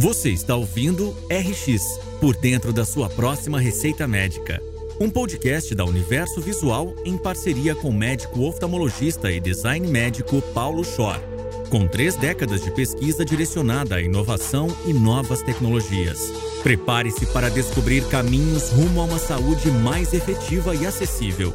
Você está ouvindo RX, por dentro da sua próxima receita médica. Um podcast da Universo Visual em parceria com o médico oftalmologista e design médico Paulo Schor, com 3 décadas de pesquisa direcionada à inovação e novas tecnologias. Prepare-se para descobrir caminhos rumo a uma saúde mais efetiva e acessível.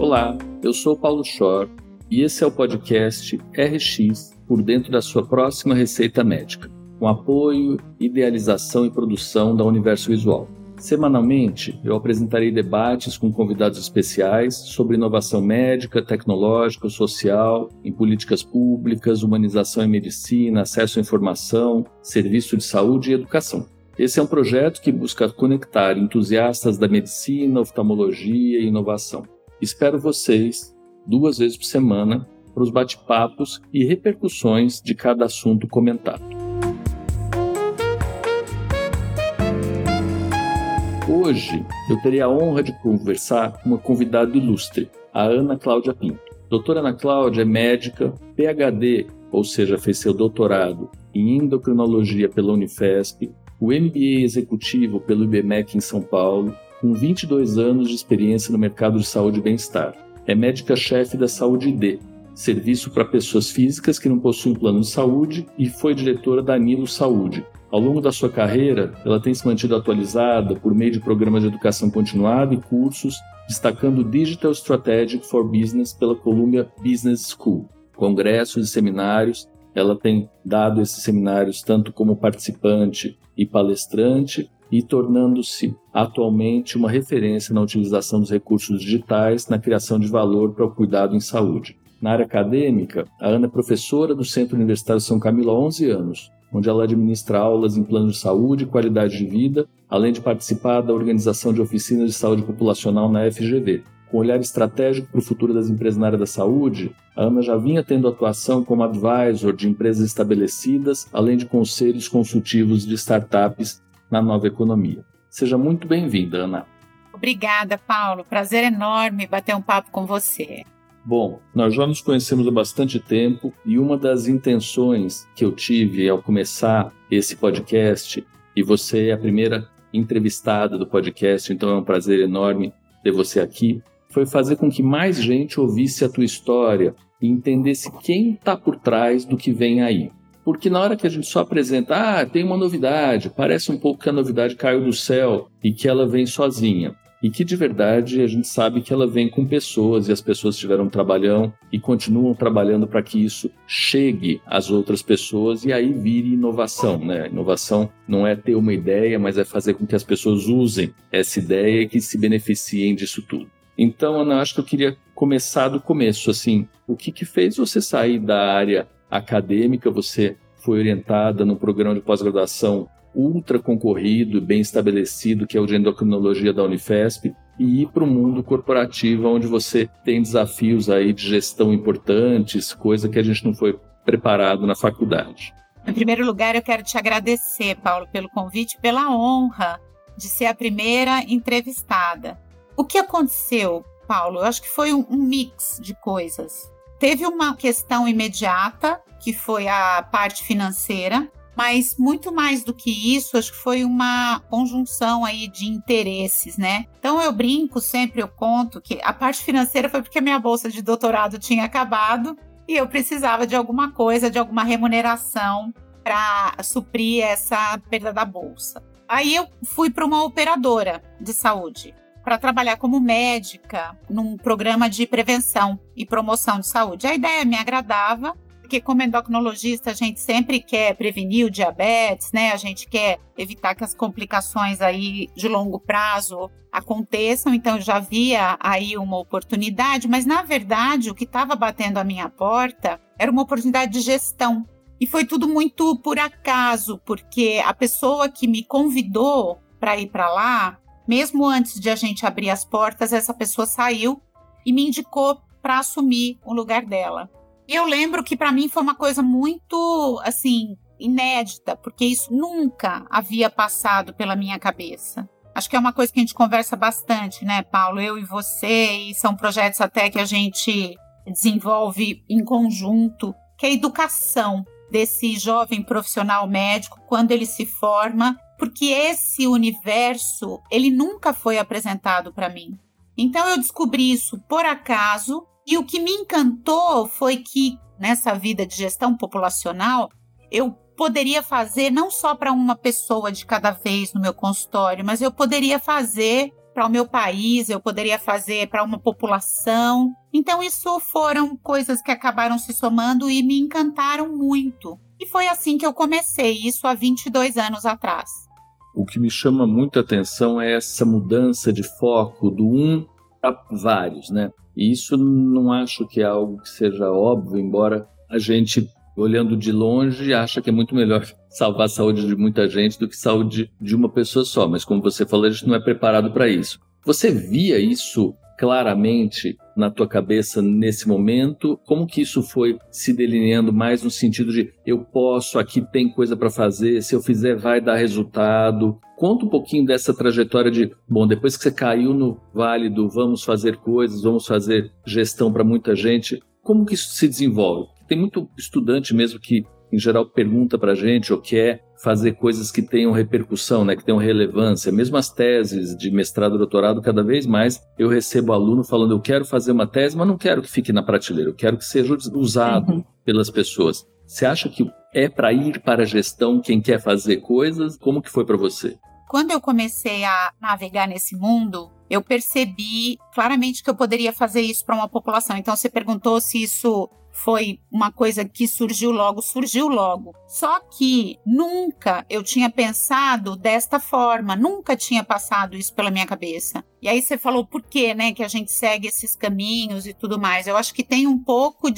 Olá, eu sou Paulo Schor e esse é o podcast RX, por dentro da sua próxima receita médica, com apoio, idealização e produção da Universo Visual. Semanalmente, eu apresentarei debates com convidados especiais sobre inovação médica, tecnológica, social, em políticas públicas, humanização em medicina, acesso à informação, serviço de saúde e educação. Esse é um projeto que busca conectar entusiastas da medicina, oftalmologia e inovação. Espero vocês 2 vezes por semana para os bate-papos e repercussões de cada assunto comentado. Hoje eu terei a honra de conversar com uma convidada ilustre, a Ana Cláudia Pinto. Doutora Ana Cláudia é médica, PhD, ou seja, fez seu doutorado em endocrinologia pela Unifesp, o MBA executivo pelo IBMEC em São Paulo, com 22 anos de experiência no mercado de saúde e bem-estar. É médica-chefe da Saúde ID, serviço para pessoas físicas que não possuem plano de saúde, e foi diretora da Nilo Saúde. Ao longo da sua carreira, ela tem se mantido atualizada por meio de programas de educação continuada e cursos, destacando Digital Strategic for Business pela Columbia Business School. Congressos e seminários, ela tem dado esses seminários tanto como participante e palestrante, e tornando-se atualmente uma referência na utilização dos recursos digitais na criação de valor para o cuidado em saúde. Na área acadêmica, a Ana é professora do Centro Universitário São Camilo há 11 anos, onde ela administra aulas em plano de saúde e qualidade de vida, além de participar da organização de oficinas de saúde populacional na FGV. Com olhar estratégico para o futuro das empresas na área da saúde, a Ana já vinha tendo atuação como advisor de empresas estabelecidas, além de conselhos consultivos de startups na nova economia. Seja muito bem-vinda, Ana. Obrigada, Paulo. Prazer enorme bater um papo com você. Bom, nós já nos conhecemos há bastante tempo e uma das intenções que eu tive ao começar esse podcast, e você é a primeira entrevistada do podcast, então é um prazer enorme ter você aqui, foi fazer com que mais gente ouvisse a tua história e entendesse quem está por trás do que vem aí. Porque na hora que a gente só apresenta, tem uma novidade, parece um pouco que a novidade caiu do céu e que ela vem sozinha. E que de verdade a gente sabe que ela vem com pessoas, e as pessoas tiveram um trabalhão e continuam trabalhando para que isso chegue às outras pessoas e aí vire inovação, né? Inovação não é ter uma ideia, mas é fazer com que as pessoas usem essa ideia e que se beneficiem disso tudo. Então, Ana, acho que eu queria começar do começo, assim, o que fez você sair da área acadêmica? Você foi orientada num programa de pós-graduação ultra concorrido, bem estabelecido, que é o de endocrinologia da Unifesp, e ir para o mundo corporativo, onde você tem desafios aí de gestão importantes, coisa que a gente não foi preparado na faculdade. Em primeiro lugar, eu quero te agradecer, Paulo, pelo convite, pela honra de ser a primeira entrevistada. O que aconteceu, Paulo? Eu acho que foi um mix de coisas. Teve uma questão imediata, que foi a parte financeira, mas muito mais do que isso, acho que foi uma conjunção aí de interesses, né? Então eu brinco sempre, eu conto que a parte financeira foi porque a minha bolsa de doutorado tinha acabado e eu precisava de alguma coisa, de alguma remuneração para suprir essa perda da bolsa. Aí eu fui para uma operadora de saúde, para trabalhar como médica num programa de prevenção e promoção de saúde. A ideia me agradava, porque como endocrinologista a gente sempre quer prevenir o diabetes, né? A gente quer evitar que as complicações aí de longo prazo aconteçam, então eu já via aí uma oportunidade, mas na verdade o que estava batendo a minha porta era uma oportunidade de gestão. E foi tudo muito por acaso, porque a pessoa que me convidou para ir para lá, mesmo antes de a gente abrir as portas, essa pessoa saiu e me indicou para assumir o lugar dela. E eu lembro que para mim foi uma coisa muito, assim, inédita, porque isso nunca havia passado pela minha cabeça. Acho que é uma coisa que a gente conversa bastante, né, Paulo? Eu e você, e são projetos até que a gente desenvolve em conjunto, que é a educação desse jovem profissional médico quando ele se forma, porque esse universo, ele nunca foi apresentado para mim. Então eu descobri isso por acaso, e o que me encantou foi que nessa vida de gestão populacional, eu poderia fazer não só para uma pessoa de cada vez no meu consultório, mas eu poderia fazer para o meu país, eu poderia fazer para uma população. Então isso foram coisas que acabaram se somando e me encantaram muito. E foi assim que eu comecei, isso há 22 anos atrás. O que me chama muita atenção é essa mudança de foco do um para vários, né? E isso não acho que é algo que seja óbvio, embora a gente, olhando de longe, acha que é muito melhor salvar a saúde de muita gente do que a saúde de uma pessoa só. Mas como você falou, a gente não é preparado para isso. Você via isso claramente na tua cabeça nesse momento? Como que isso foi se delineando mais no sentido de eu posso, aqui tem coisa para fazer, se eu fizer vai dar resultado? Conta um pouquinho dessa trajetória de, bom, depois que você caiu no vale do vamos fazer coisas, vamos fazer gestão para muita gente, como que isso se desenvolve? Tem muito estudante mesmo que, em geral, pergunta para a gente ou quer fazer coisas que tenham repercussão, né, que tenham relevância. Mesmo as teses de mestrado e doutorado, cada vez mais eu recebo aluno falando eu quero fazer uma tese, mas não quero que fique na prateleira, eu quero que seja usado pelas pessoas. Você acha que é para ir para a gestão quem quer fazer coisas? Como que foi para você? Quando eu comecei a navegar nesse mundo, eu percebi claramente que eu poderia fazer isso para uma população. Então, você perguntou se isso foi uma coisa que surgiu logo. Só que nunca eu tinha pensado desta forma, nunca tinha passado isso pela minha cabeça. E aí você falou por quê, né, que a gente segue esses caminhos e tudo mais. Eu acho que tem um pouco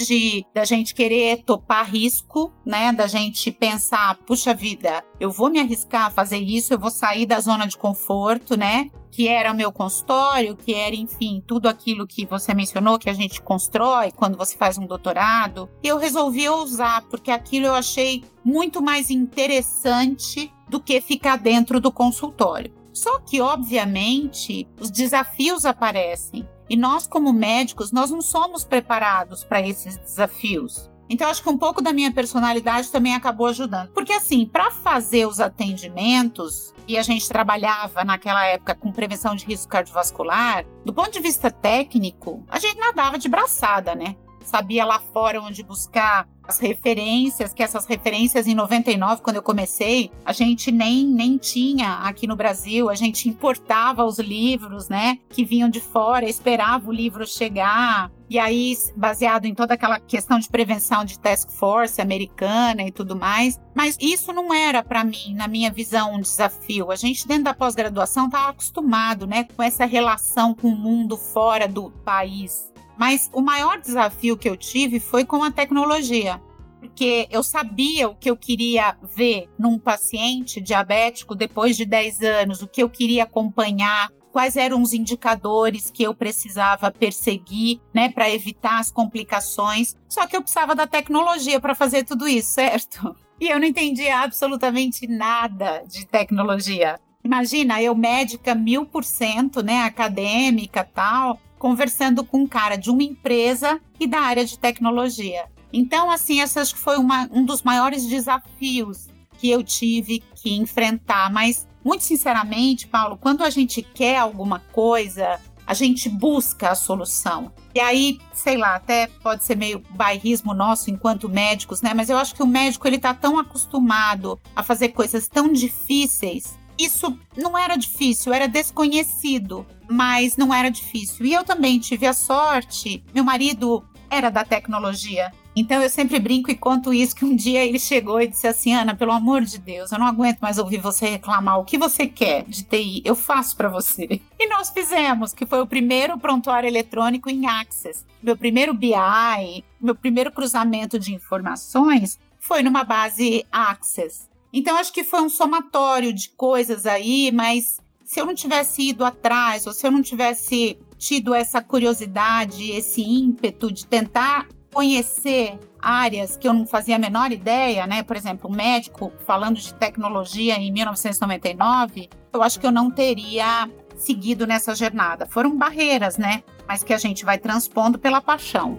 da gente querer topar risco, né, da gente pensar, puxa vida, eu vou me arriscar a fazer isso, eu vou sair da zona de conforto, né, que era o meu consultório, que era, enfim, tudo aquilo que você mencionou, que a gente constrói quando você faz um doutorado. Eu resolvi ousar, porque aquilo eu achei muito mais interessante do que ficar dentro do consultório. Só que, obviamente, os desafios aparecem. E nós, como médicos, nós não somos preparados para esses desafios. Então, acho que um pouco da minha personalidade também acabou ajudando. Porque, assim, para fazer os atendimentos, e a gente trabalhava naquela época com prevenção de risco cardiovascular, do ponto de vista técnico, a gente nadava de braçada, né? Sabia lá fora onde buscar as referências, que essas referências em 99, quando eu comecei, a gente nem tinha aqui no Brasil, a gente importava os livros, né, que vinham de fora, esperava o livro chegar. E aí, baseado em toda aquela questão de prevenção de task force americana e tudo mais. Mas isso não era, para mim, na minha visão, um desafio. A gente, dentro da pós-graduação, estava acostumado, né, com essa relação com o mundo fora do país. Mas o maior desafio que eu tive foi com a tecnologia. Porque eu sabia o que eu queria ver num paciente diabético depois de 10 anos, o que eu queria acompanhar, quais eram os indicadores que eu precisava perseguir, né, para evitar as complicações. Só que eu precisava da tecnologia para fazer tudo isso, certo? E eu não entendia absolutamente nada de tecnologia. Imagina, eu médica 1000%, né, acadêmica e tal, conversando com um cara de uma empresa e da área de tecnologia. Então, assim, essa acho que foi um dos maiores desafios que eu tive que enfrentar, mas muito sinceramente, Paulo, quando a gente quer alguma coisa, a gente busca a solução. E aí, sei lá, até pode ser meio bairrismo nosso enquanto médicos, né? Mas eu acho que o médico, ele tá tão acostumado a fazer coisas tão difíceis. Isso não era difícil, era desconhecido, mas não era difícil. E eu também tive a sorte, meu marido era da tecnologia. Então, eu sempre brinco e conto isso, que um dia ele chegou e disse assim, Ana, pelo amor de Deus, eu não aguento mais ouvir você reclamar, o que você quer de TI, eu faço para você. E nós fizemos, que foi o primeiro prontuário eletrônico em Access. Meu primeiro BI, meu primeiro cruzamento de informações foi numa base Access. Então, acho que foi um somatório de coisas aí, mas se eu não tivesse ido atrás, ou se eu não tivesse tido essa curiosidade, esse ímpeto de tentar conhecer áreas que eu não fazia a menor ideia, né? Por exemplo, um médico falando de tecnologia em 1999, eu acho que eu não teria seguido nessa jornada. Foram barreiras, né? Mas que a gente vai transpondo pela paixão.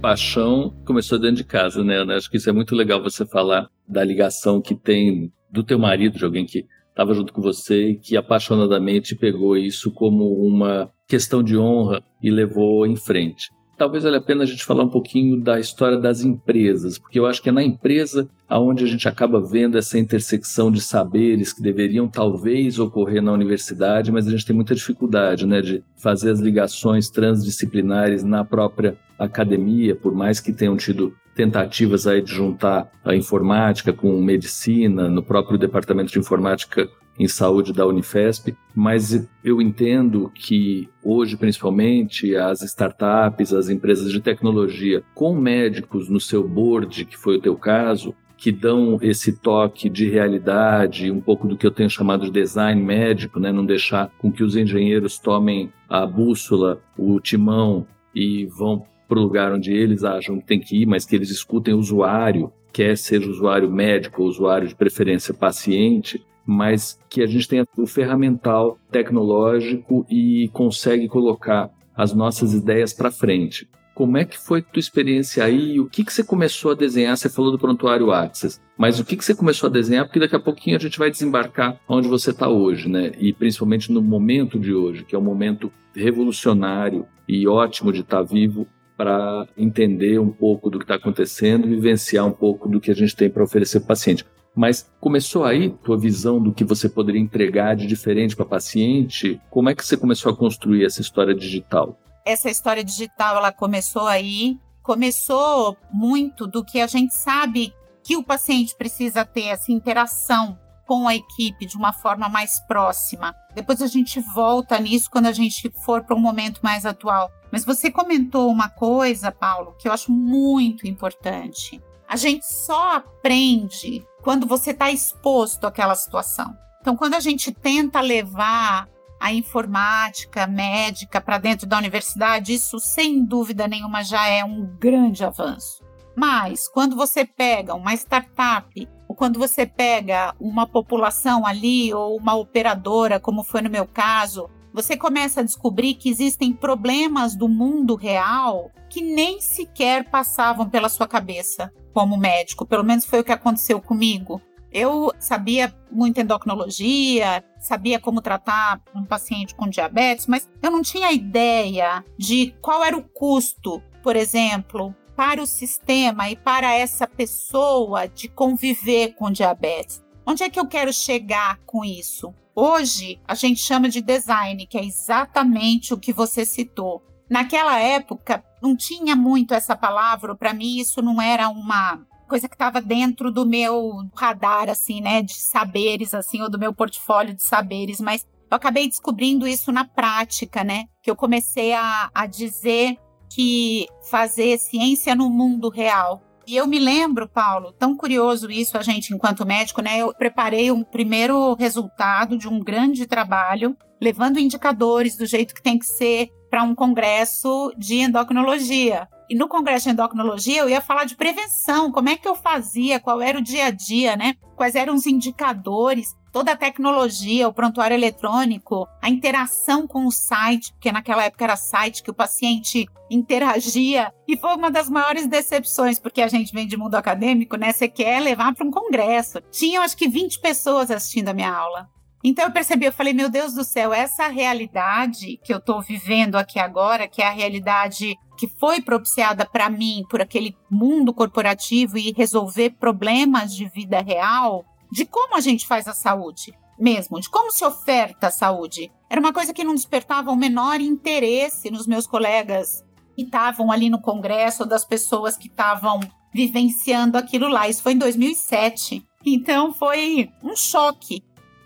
Paixão começou dentro de casa, né? Eu acho que isso é muito legal, você falar da ligação que tem do teu marido, de alguém que estava junto com você, que apaixonadamente pegou isso como uma questão de honra e levou em frente. Talvez valha a pena a gente falar um pouquinho da história das empresas, porque eu acho que é na empresa onde a gente acaba vendo essa intersecção de saberes que deveriam talvez ocorrer na universidade, mas a gente tem muita dificuldade, né, de fazer as ligações transdisciplinares na própria academia, por mais que tenham tido tentativas aí de juntar a informática com medicina, no próprio departamento de informática em saúde da Unifesp, mas eu entendo que hoje, principalmente, as startups, as empresas de tecnologia, com médicos no seu board, que foi o teu caso, que dão esse toque de realidade, um pouco do que eu tenho chamado de design médico, né? Não deixar com que os engenheiros tomem a bússola, o timão e vão para o lugar onde eles acham que tem que ir, mas que eles escutem o usuário, quer seja usuário médico ou usuário de preferência paciente, mas que a gente tenha o ferramental tecnológico e consegue colocar as nossas ideias para frente. Como é que foi a tua experiência aí? O que você começou a desenhar? Você falou do prontuário Access, mas o que você começou a desenhar? Porque daqui a pouquinho a gente vai desembarcar onde você está hoje, né? E principalmente no momento de hoje, que é um momento revolucionário e ótimo de estar vivo para entender um pouco do que está acontecendo, vivenciar um pouco do que a gente tem para oferecer para o paciente. Mas começou aí tua visão do que você poderia entregar de diferente para paciente? Como é que você começou a construir essa história digital? Essa história digital, ela começou aí, começou muito do que a gente sabe que o paciente precisa ter, essa interação com a equipe de uma forma mais próxima. Depois a gente volta nisso quando a gente for para um momento mais atual. Mas você comentou uma coisa, Paulo, que eu acho muito importante. A gente só aprende quando você está exposto àquela situação. Então, quando a gente tenta levar a informática médica para dentro da universidade, isso, sem dúvida nenhuma, já é um grande avanço. Mas, quando você pega uma startup, ou quando você pega uma população ali, ou uma operadora, como foi no meu caso, você começa a descobrir que existem problemas do mundo real que nem sequer passavam pela sua cabeça como médico. Pelo menos foi o que aconteceu comigo. Eu sabia muito endocrinologia, sabia como tratar um paciente com diabetes, mas eu não tinha ideia de qual era o custo, por exemplo, para o sistema e para essa pessoa de conviver com diabetes. Onde é que eu quero chegar com isso? Hoje, a gente chama de design, que é exatamente o que você citou. Naquela época, não tinha muito essa palavra. Para mim, isso não era uma coisa que estava dentro do meu radar, assim, né, de saberes, assim, ou do meu portfólio de saberes. Mas eu acabei descobrindo isso na prática, né? Que eu comecei a dizer que fazer ciência no mundo real. E eu me lembro, Paulo, tão curioso isso, a gente enquanto médico, né? Eu preparei um primeiro resultado de um grande trabalho, levando indicadores do jeito que tem que ser para um congresso de endocrinologia. E no congresso de endocrinologia eu ia falar de prevenção, como é que eu fazia, qual era o dia a dia, né? Quais eram os indicadores, toda a tecnologia, o prontuário eletrônico, a interação com o site, porque naquela época era site que o paciente interagia, e foi uma das maiores decepções, porque a gente vem de mundo acadêmico, né? Você quer levar para um congresso. Tinha, acho que 20 pessoas assistindo a minha aula. Então eu percebi, eu falei, meu Deus do céu, essa realidade que eu estou vivendo aqui agora, que é a realidade que foi propiciada para mim por aquele mundo corporativo e resolver problemas de vida real, de como a gente faz a saúde mesmo, de como se oferta a saúde. Era uma coisa que não despertava o menor interesse nos meus colegas que estavam ali no congresso ou das pessoas que estavam vivenciando aquilo lá. Isso foi em 2007, então foi um choque.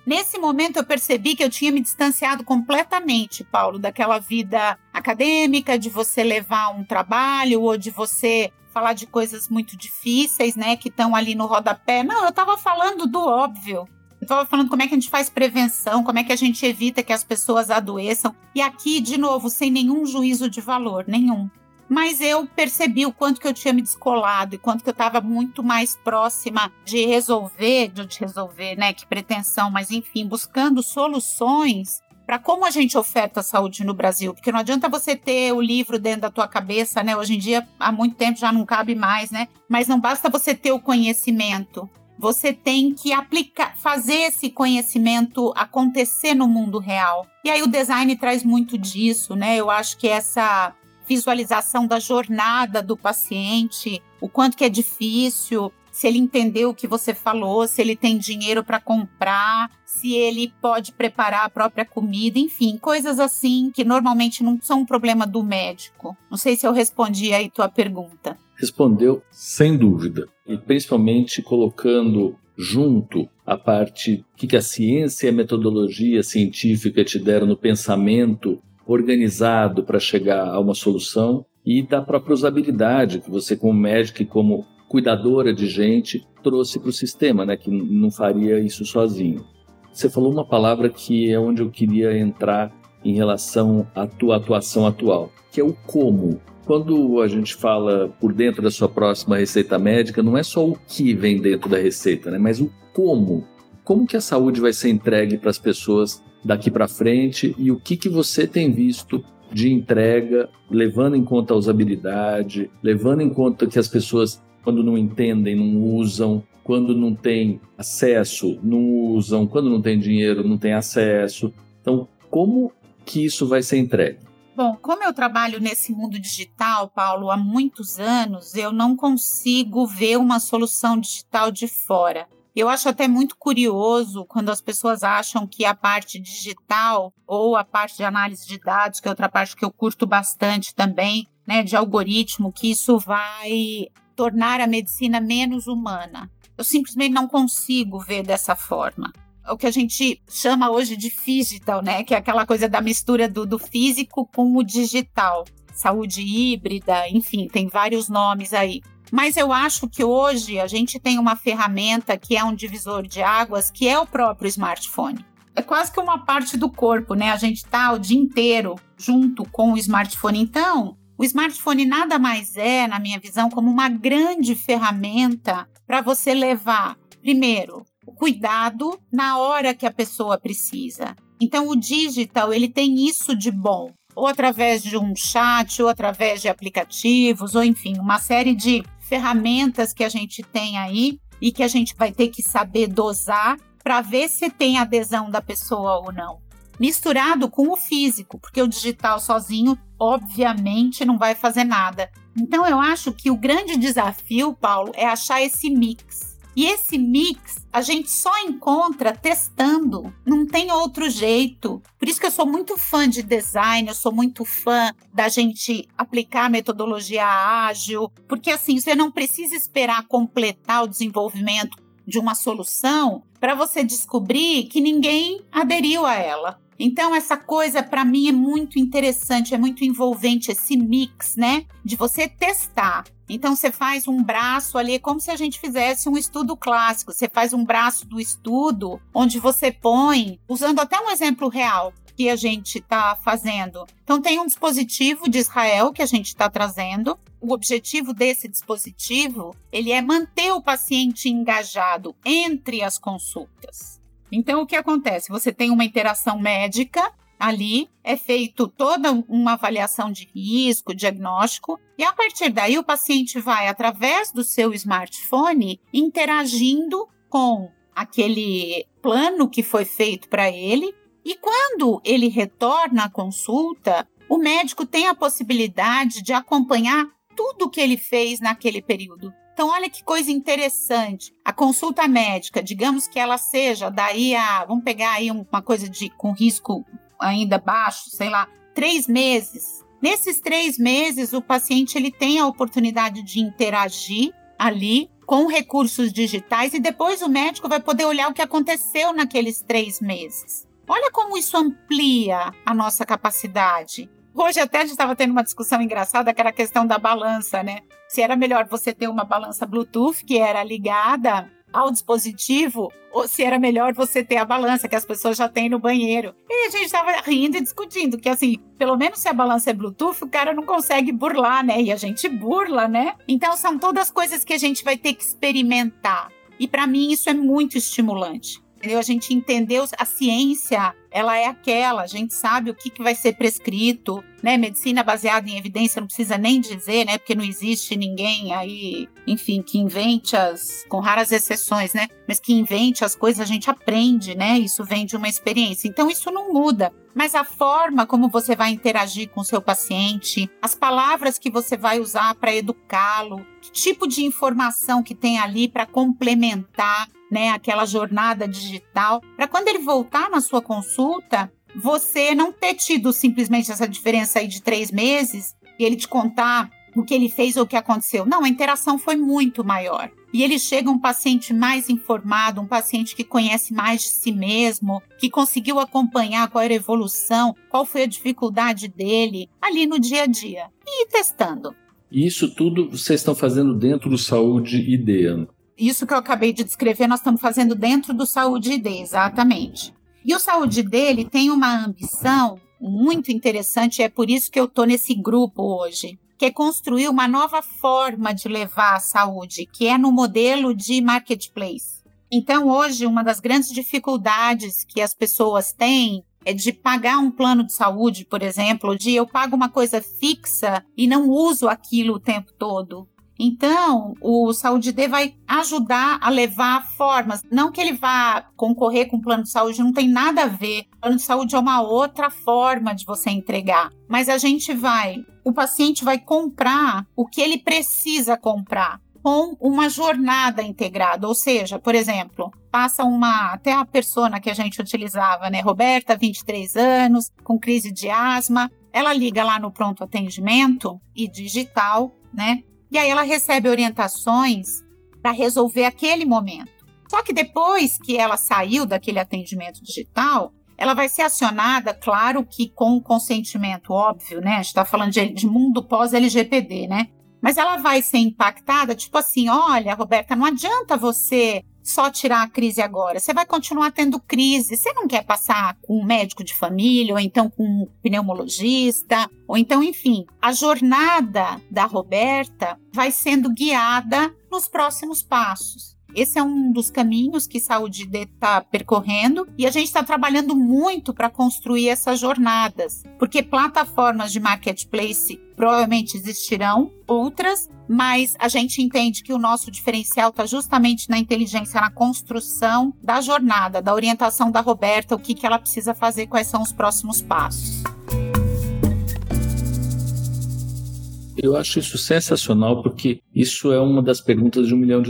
Nesse momento eu percebi que eu tinha me distanciado completamente, Paulo, daquela vida acadêmica, de você levar um trabalho ou de você falar de coisas muito difíceis, né, que estão ali no rodapé. Não, eu estava falando do óbvio. Eu estava falando como é que a gente faz prevenção, como é que a gente evita que as pessoas adoeçam. E aqui, de novo, sem nenhum juízo de valor, nenhum. mas eu percebi o quanto que eu tinha me descolado e quanto que eu estava muito mais próxima de resolver, né, que pretensão, mas enfim, buscando soluções para como a gente oferta saúde no Brasil, porque não adianta você ter o livro dentro da tua cabeça, né, hoje em dia há muito tempo já não cabe mais, né, mas não basta você ter o conhecimento, você tem que aplicar, fazer esse conhecimento acontecer no mundo real, e aí o design traz muito disso, né, eu acho que essa visualização da jornada do paciente, o quanto que é difícil, se ele entendeu o que você falou, se ele tem dinheiro para comprar, se ele pode preparar a própria comida, enfim, coisas assim que normalmente não são um problema do médico. Não sei se eu respondi aí tua pergunta. Respondeu, sem dúvida, e principalmente colocando junto a parte que a ciência e a metodologia científica te deram no pensamento organizado para chegar a uma solução e da própria usabilidade que você como médico e como cuidadora de gente trouxe para o sistema, né, que não faria isso sozinho. Você falou uma palavra que é onde eu queria entrar em relação à tua atuação atual, que é o como. Quando a gente fala por dentro da sua próxima receita médica, não é só o que vem dentro da receita, né, mas o como. Como que a saúde vai ser entregue para as pessoas daqui para frente e o que você tem visto de entrega, levando em conta a usabilidade, levando em conta que as pessoas quando não entendem, não usam, quando não tem acesso, não usam, quando não tem dinheiro, não tem acesso. Então, como que isso vai ser entregue? Bom, como eu trabalho nesse mundo digital, Paulo, há muitos anos, eu não consigo ver uma solução digital de fora. Eu acho até muito curioso quando as pessoas acham que a parte digital ou a parte de análise de dados, que é outra parte que eu curto bastante também, né, de algoritmo, que isso vai tornar a medicina menos humana. Eu simplesmente não consigo ver dessa forma. O que a gente chama hoje de phygital, né? Que é aquela coisa da mistura do físico com o digital. Saúde híbrida, enfim, tem vários nomes aí. Mas eu acho que hoje a gente tem uma ferramenta que é um divisor de águas, que é o próprio smartphone. É quase que uma parte do corpo, né? A gente tá o dia inteiro junto com o smartphone. Então, o smartphone nada mais é, na minha visão, como uma grande ferramenta para você levar, primeiro, o cuidado na hora que a pessoa precisa. Então, o digital, ele tem isso de bom, ou através de um chat, ou através de aplicativos, ou enfim, uma série de ferramentas que a gente tem aí e que a gente vai ter que saber dosar para ver se tem adesão da pessoa ou não. Misturado com o físico, porque o digital sozinho, obviamente, não vai fazer nada. Então, eu acho que o grande desafio, Paulo, é achar esse mix. E esse mix, a gente só encontra testando, não tem outro jeito. Por isso que eu sou muito fã de design, eu sou muito fã da gente aplicar metodologia ágil, porque assim, você não precisa esperar completar o desenvolvimento de uma solução para você descobrir que ninguém aderiu a ela. Então, essa coisa, para mim, é muito interessante, é muito envolvente esse mix, né? De você testar. Então, você faz um braço ali, como se a gente fizesse um estudo clássico. Você faz um braço do estudo, onde você põe, usando até um exemplo real que a gente está fazendo. Então, tem um dispositivo de Israel que a gente está trazendo. O objetivo desse dispositivo, ele é manter o paciente engajado entre as consultas. Então, o que acontece? Você tem uma interação médica ali, é feito toda uma avaliação de risco, diagnóstico, e a partir daí o paciente vai, através do seu smartphone, interagindo com aquele plano que foi feito para ele, e quando ele retorna à consulta, o médico tem a possibilidade de acompanhar tudo que ele fez naquele período. Então, olha que coisa interessante. A consulta médica, digamos que ela seja daí a, vamos pegar aí uma coisa de com risco ainda baixo, sei lá, 3 meses. Nesses 3 meses, o paciente ele tem a oportunidade de interagir ali com recursos digitais e depois o médico vai poder olhar o que aconteceu naqueles 3 meses. Olha como isso amplia a nossa capacidade. Hoje até a gente estava tendo uma discussão engraçada que era a questão da balança, né? Se era melhor você ter uma balança Bluetooth que era ligada ao dispositivo ou se era melhor você ter a balança que as pessoas já têm no banheiro. E a gente estava rindo e discutindo, que assim, pelo menos se a balança é Bluetooth, o cara não consegue burlar, né? E a gente burla, né? Então são todas coisas que a gente vai ter que experimentar. E para mim isso é muito estimulante. A gente entendeu a ciência, ela é aquela, a gente sabe o que vai ser prescrito, né? Medicina baseada em evidência não precisa nem dizer, né? Porque não existe ninguém aí, enfim, que invente as, com raras exceções, né? Mas que invente as coisas, a gente aprende, né? Isso vem de uma experiência. Então isso não muda, mas a forma como você vai interagir com o seu paciente, as palavras que você vai usar para educá-lo, que tipo de informação que tem ali para complementar, né, aquela jornada digital, para quando ele voltar na sua consulta, você não ter tido simplesmente essa diferença aí de 3 meses e ele te contar o que ele fez ou o que aconteceu. Não, a interação foi muito maior. E ele chega um paciente mais informado, um paciente que conhece mais de si mesmo, que conseguiu acompanhar qual era a evolução, qual foi a dificuldade dele ali no dia a dia. E ir testando. E isso tudo vocês estão fazendo dentro do Saúde ID, Ana? Isso que eu acabei de descrever, nós estamos fazendo dentro do Saúde ID, exatamente. E o Saúde ID, ele tem uma ambição muito interessante, e é por isso que eu estou nesse grupo hoje, que é construir uma nova forma de levar a saúde, que é no modelo de marketplace. Então, hoje, uma das grandes dificuldades que as pessoas têm é de pagar um plano de saúde, por exemplo, de eu pago uma coisa fixa e não uso aquilo o tempo todo. Então, o Saúde ID vai ajudar a levar formas. Não que ele vá concorrer com o plano de saúde, não tem nada a ver. O plano de saúde é uma outra forma de você entregar. Mas a gente vai, o paciente vai comprar o que ele precisa comprar, com uma jornada integrada. Ou seja, por exemplo, passa uma, até a persona que a gente utilizava, né? Roberta, 23 anos, com crise de asma. Ela liga lá no pronto atendimento e digital, né? E aí ela recebe orientações para resolver aquele momento. Só que depois que ela saiu daquele atendimento digital, ela vai ser acionada, claro que com consentimento óbvio, né? A gente está falando de mundo pós-LGPD, né? Mas ela vai ser impactada, tipo assim, olha, Roberta, não adianta você só tirar a crise agora. Você vai continuar tendo crise. Você não quer passar com um médico de família, ou então com um pneumologista, ou então, enfim. A jornada da Roberta vai sendo guiada nos próximos passos. Esse é um dos caminhos que Saúde ID está percorrendo e a gente está trabalhando muito para construir essas jornadas, porque plataformas de marketplace provavelmente existirão outras, mas a gente entende que o nosso diferencial está justamente na inteligência, na construção da jornada, da orientação da Roberta, o que, que ela precisa fazer, quais são os próximos passos. Eu acho isso sensacional porque isso é uma das perguntas de $1 milhão,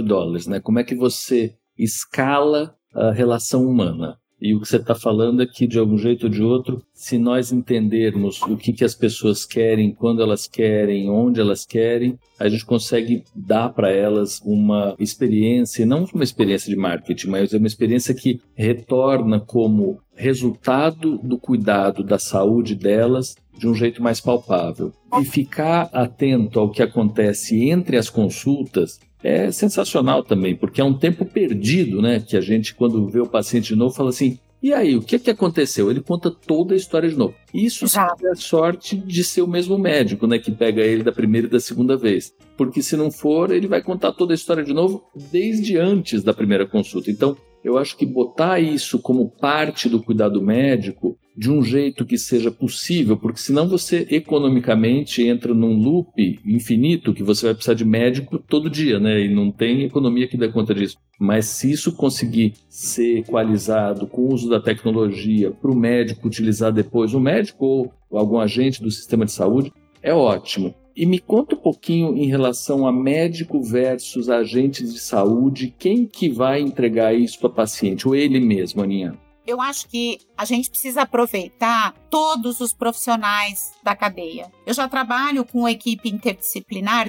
né? Como é que você escala a relação humana? E o que você está falando é que, de algum jeito ou de outro, se nós entendermos o que as pessoas querem, quando elas querem, onde elas querem, a gente consegue dar para elas uma experiência, não uma experiência de marketing, mas uma experiência que retorna como resultado do cuidado da saúde delas de um jeito mais palpável. E ficar atento ao que acontece entre as consultas é sensacional também, porque é um tempo perdido, né? Que a gente, quando vê o paciente de novo, fala assim, e aí, o que é que aconteceu? Ele conta toda a história de novo. Isso se tiver sorte de ser o mesmo médico, né? Que pega ele da primeira e da segunda vez. Porque se não for, ele vai contar toda a história de novo desde antes da primeira consulta. Então, eu acho que botar isso como parte do cuidado médico de um jeito que seja possível, porque senão você economicamente entra num loop infinito que você vai precisar de médico todo dia, né? E não tem economia que dê conta disso. Mas se isso conseguir ser equalizado com o uso da tecnologia para o médico utilizar depois, o médico ou algum agente do sistema de saúde, é ótimo. E me conta um pouquinho em relação a médico versus agentes de saúde, quem que vai entregar isso para o paciente, ou ele mesmo, Aninha? Eu acho que a gente precisa aproveitar todos os profissionais da cadeia. Eu já trabalho com equipe interdisciplinar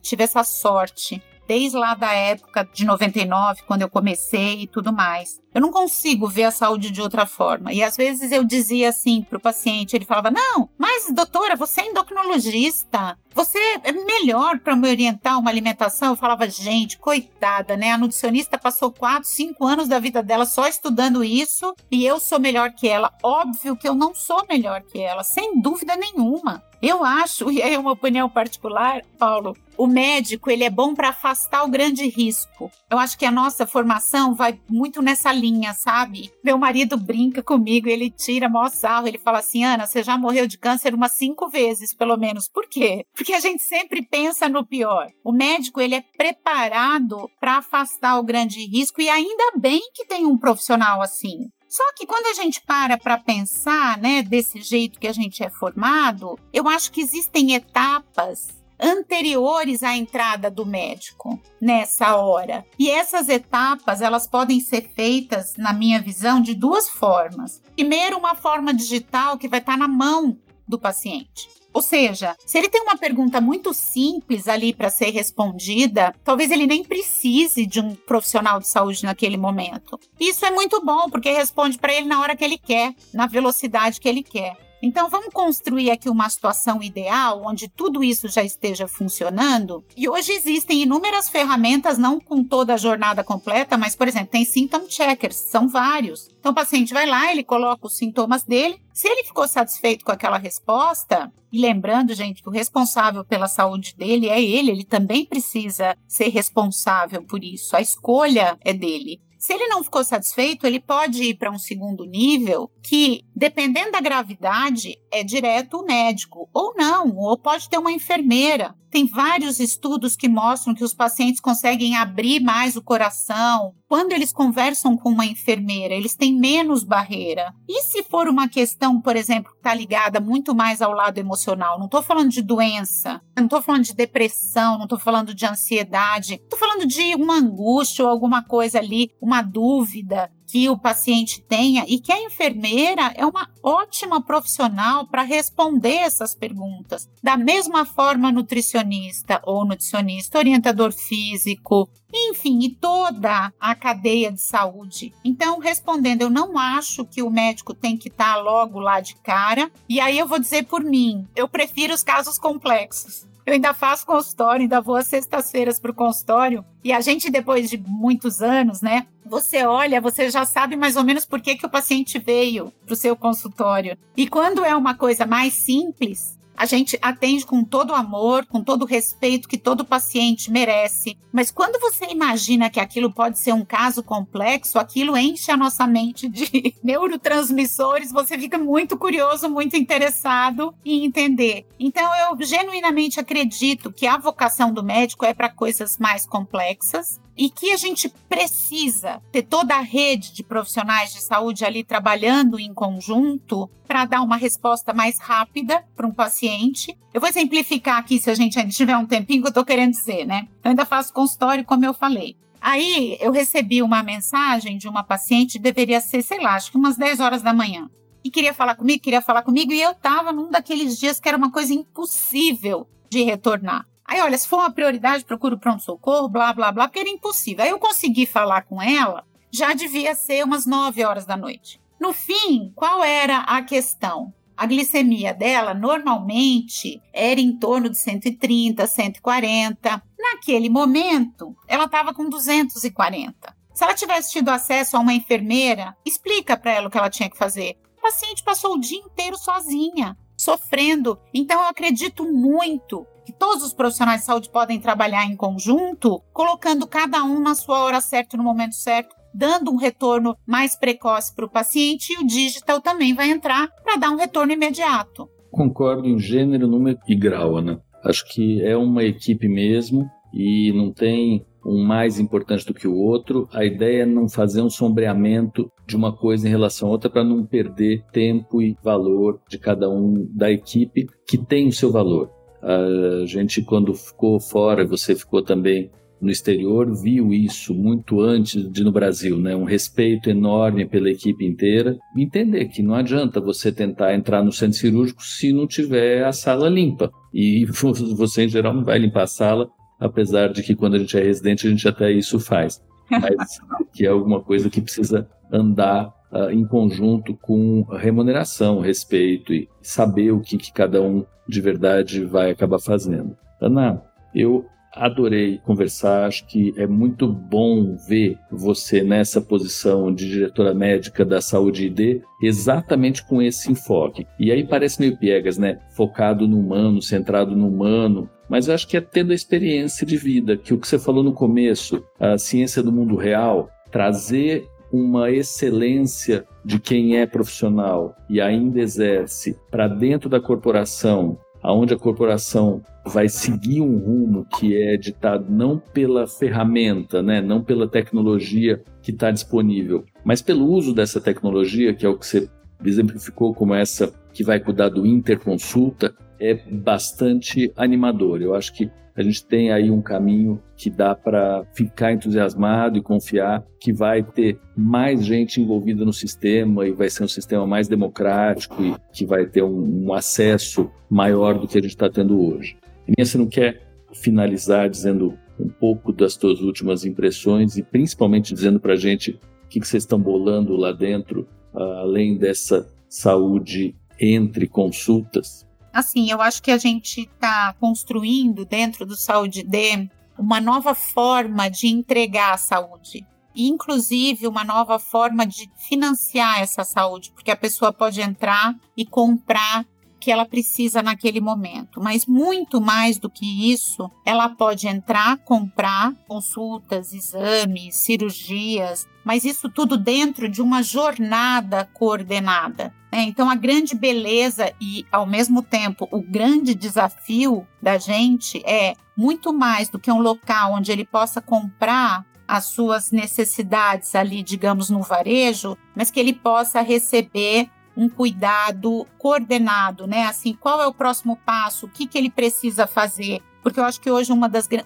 tive essa sorte, desde lá da época de 99, quando eu comecei e tudo mais. Eu não consigo ver a saúde de outra forma. E às vezes eu dizia assim para o paciente, ele falava, não, mas doutora, você é endocrinologista, Você é melhor para me orientar uma alimentação? Eu falava, gente, coitada, né? A nutricionista passou 4, 5 anos da vida dela só estudando isso e eu sou melhor que ela. Óbvio que eu não sou melhor que ela, sem dúvida nenhuma. Eu acho, e é uma opinião particular, Paulo, o médico, ele é bom para afastar o grande risco. Eu acho que a nossa formação vai muito nessa linha, sabe? Meu marido brinca comigo, ele tira maior sarro, ele fala assim, Ana, você já morreu de câncer umas 5 vezes, pelo menos. Por quê? Porque a gente sempre pensa no pior. O médico, ele é preparado para afastar o grande risco e ainda bem que tem um profissional assim. Só que quando a gente para pensar, né, desse jeito que a gente é formado, eu acho que existem etapas anteriores à entrada do médico nessa hora. E essas etapas, elas podem ser feitas, na minha visão, de 2 formas. Primeiro, uma forma digital que vai estar na mão do paciente. Ou seja, se ele tem uma pergunta muito simples ali para ser respondida, talvez ele nem precise de um profissional de saúde naquele momento. Isso é muito bom, porque responde para ele na hora que ele quer, na velocidade que ele quer. Então, vamos construir aqui uma situação ideal, onde tudo isso já esteja funcionando. E hoje existem inúmeras ferramentas, não com toda a jornada completa, mas, por exemplo, tem symptom checkers, são vários. Então, o paciente vai lá, ele coloca os sintomas dele. Se ele ficou satisfeito com aquela resposta, e lembrando, gente, que o responsável pela saúde dele é ele também precisa ser responsável por isso, a escolha é dele. Se ele não ficou satisfeito, ele pode ir para um segundo nível que, dependendo da gravidade, é direto o médico, ou não, ou pode ter uma enfermeira. Tem vários estudos que mostram que os pacientes conseguem abrir mais o coração. Quando eles conversam com uma enfermeira, eles têm menos barreira. E se for uma questão, por exemplo, que está ligada muito mais ao lado emocional, não estou falando de doença, não estou falando de depressão, não estou falando de ansiedade, estou falando de uma angústia ou alguma coisa ali, uma dúvida que o paciente tenha e que a enfermeira é uma ótima profissional para responder essas perguntas. Da mesma forma, nutricionista ou nutricionista, orientador físico, enfim, e toda a cadeia de saúde. Então, respondendo, eu não acho que o médico tem que estar logo lá de cara. E aí eu vou dizer por mim, eu prefiro os casos complexos. Eu ainda faço consultório, ainda vou às sextas-feiras para o consultório. E a gente, depois de muitos anos, né? Você olha, você já sabe mais ou menos por que o paciente veio para o seu consultório. E quando é uma coisa mais simples, a gente atende com todo o amor, com todo o respeito que todo paciente merece. Mas quando você imagina que aquilo pode ser um caso complexo, aquilo enche a nossa mente de neurotransmissores, você fica muito curioso, muito interessado em entender. Então, eu genuinamente acredito que a vocação do médico é para coisas mais complexas e que a gente precisa ter toda a rede de profissionais de saúde ali trabalhando em conjunto para dar uma resposta mais rápida para um paciente. Eu vou exemplificar aqui, se a gente ainda tiver um tempinho, que eu estou querendo dizer, né? Eu ainda faço consultório, como eu falei. Aí, eu recebi uma mensagem de uma paciente, deveria ser, sei lá, acho que umas 10 horas da manhã. E queria falar comigo, e eu estava num daqueles dias que era uma coisa impossível de retornar. Aí, olha, se for uma prioridade, procuro pronto-socorro, blá, blá, blá, porque era impossível. Aí eu consegui falar com ela, já devia ser umas 9 horas da noite. No fim, qual era a questão? A glicemia dela, normalmente, era em torno de 130, 140. Naquele momento, ela estava com 240. Se ela tivesse tido acesso a uma enfermeira, explica para ela o que ela tinha que fazer. O paciente passou o dia inteiro sozinha, sofrendo. Então, eu acredito muito que todos os profissionais de saúde podem trabalhar em conjunto, colocando cada um na sua hora certa, no momento certo, dando um retorno mais precoce para o paciente, e o digital também vai entrar para dar um retorno imediato. Concordo em gênero, número e grau, Ana. Acho que é uma equipe mesmo e não tem um mais importante do que o outro. A ideia é não fazer um sombreamento de uma coisa em relação a outra para não perder tempo e valor de cada um da equipe, que tem o seu valor. A gente, quando ficou fora, você ficou também no exterior, viu isso muito antes de no Brasil, né? Um respeito enorme pela equipe inteira. Entender que não adianta você tentar entrar no centro cirúrgico se não tiver a sala limpa. E você, em geral, não vai limpar a sala, apesar de que quando a gente é residente, a gente até isso faz. Mas que é alguma coisa que precisa andar em conjunto com remuneração, respeito e saber o que cada um de verdade vai acabar fazendo. Ana, eu adorei conversar, acho que é muito bom ver você nessa posição de diretora médica da Saúde ID, exatamente com esse enfoque. E aí parece meio piegas, né? Focado no humano, centrado no humano, mas eu acho que é tendo a experiência de vida, que o que você falou no começo, a ciência do mundo real, trazer uma excelência de quem é profissional e ainda exerce para dentro da corporação, onde a corporação vai seguir um rumo que é ditado não pela ferramenta, né? Não pela tecnologia que está disponível, mas pelo uso dessa tecnologia, que é o que você exemplificou como essa que vai cuidar do interconsulta, é bastante animador. Eu acho que a gente tem aí um caminho que dá para ficar entusiasmado e confiar que vai ter mais gente envolvida no sistema e vai ser um sistema mais democrático e que vai ter um acesso maior do que a gente está tendo hoje. E você não quer finalizar dizendo um pouco das suas últimas impressões e principalmente dizendo para a gente o que vocês estão bolando lá dentro, além dessa saúde entre consultas? Assim, eu acho que a gente está construindo dentro do Saúde ID uma nova forma de entregar a saúde, inclusive uma nova forma de financiar essa saúde, porque a pessoa pode entrar e comprar o que ela precisa naquele momento. Mas muito mais do que isso, ela pode entrar, comprar consultas, exames, cirurgias, mas isso tudo dentro de uma jornada coordenada. Então, a grande beleza e, ao mesmo tempo, o grande desafio da gente é muito mais do que um local onde ele possa comprar as suas necessidades ali, digamos, no varejo, mas que ele possa receber um cuidado coordenado, né? Assim, qual é o próximo passo? O que que ele precisa fazer? Porque eu acho que hoje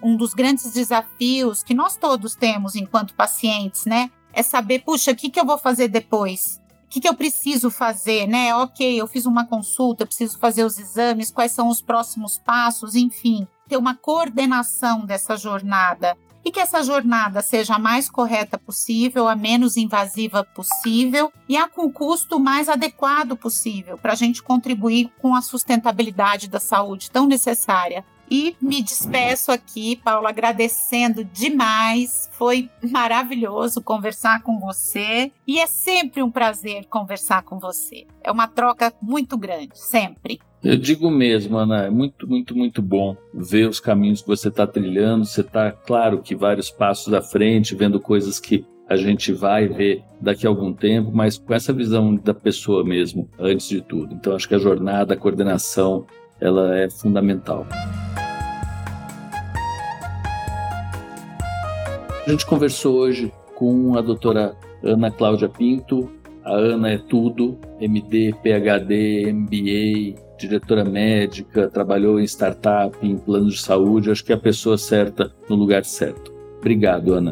um dos grandes desafios que nós todos temos enquanto pacientes, né? É saber, puxa, o que que eu vou fazer depois? O que eu preciso fazer, né? Ok, eu fiz uma consulta, preciso fazer os exames, quais são os próximos passos, enfim. Ter uma coordenação dessa jornada. E que essa jornada seja a mais correta possível, a menos invasiva possível e a com custo mais adequado possível, para a gente contribuir com a sustentabilidade da saúde tão necessária. E me despeço aqui, Paulo, agradecendo demais. Foi maravilhoso conversar com você. E é sempre um prazer conversar com você. É uma troca muito grande, sempre. Eu digo mesmo, Ana, é muito, muito, muito bom ver os caminhos que você está trilhando. Você está, claro, que vários passos à frente, vendo coisas que a gente vai ver daqui a algum tempo, mas com essa visão da pessoa mesmo, antes de tudo. Então, acho que a jornada, a coordenação, ela é fundamental. A gente conversou hoje com a doutora Ana Cláudia Pinto. A Ana é tudo, MD, PhD, MBA, diretora médica, trabalhou em startup, em planos de saúde. Acho que é a pessoa certa no lugar certo. Obrigado, Ana.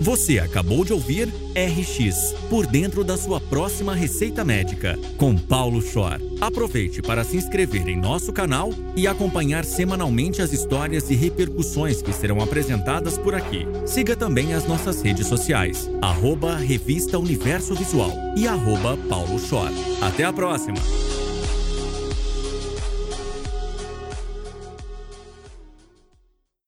Você acabou de ouvir RX, por dentro da sua próxima receita médica, com Paulo Schor. Aproveite para se inscrever em nosso canal e acompanhar semanalmente as histórias e repercussões que serão apresentadas por aqui. Siga também as nossas redes sociais, @Revista Universo Visual e @Paulo Schor. Até a próxima!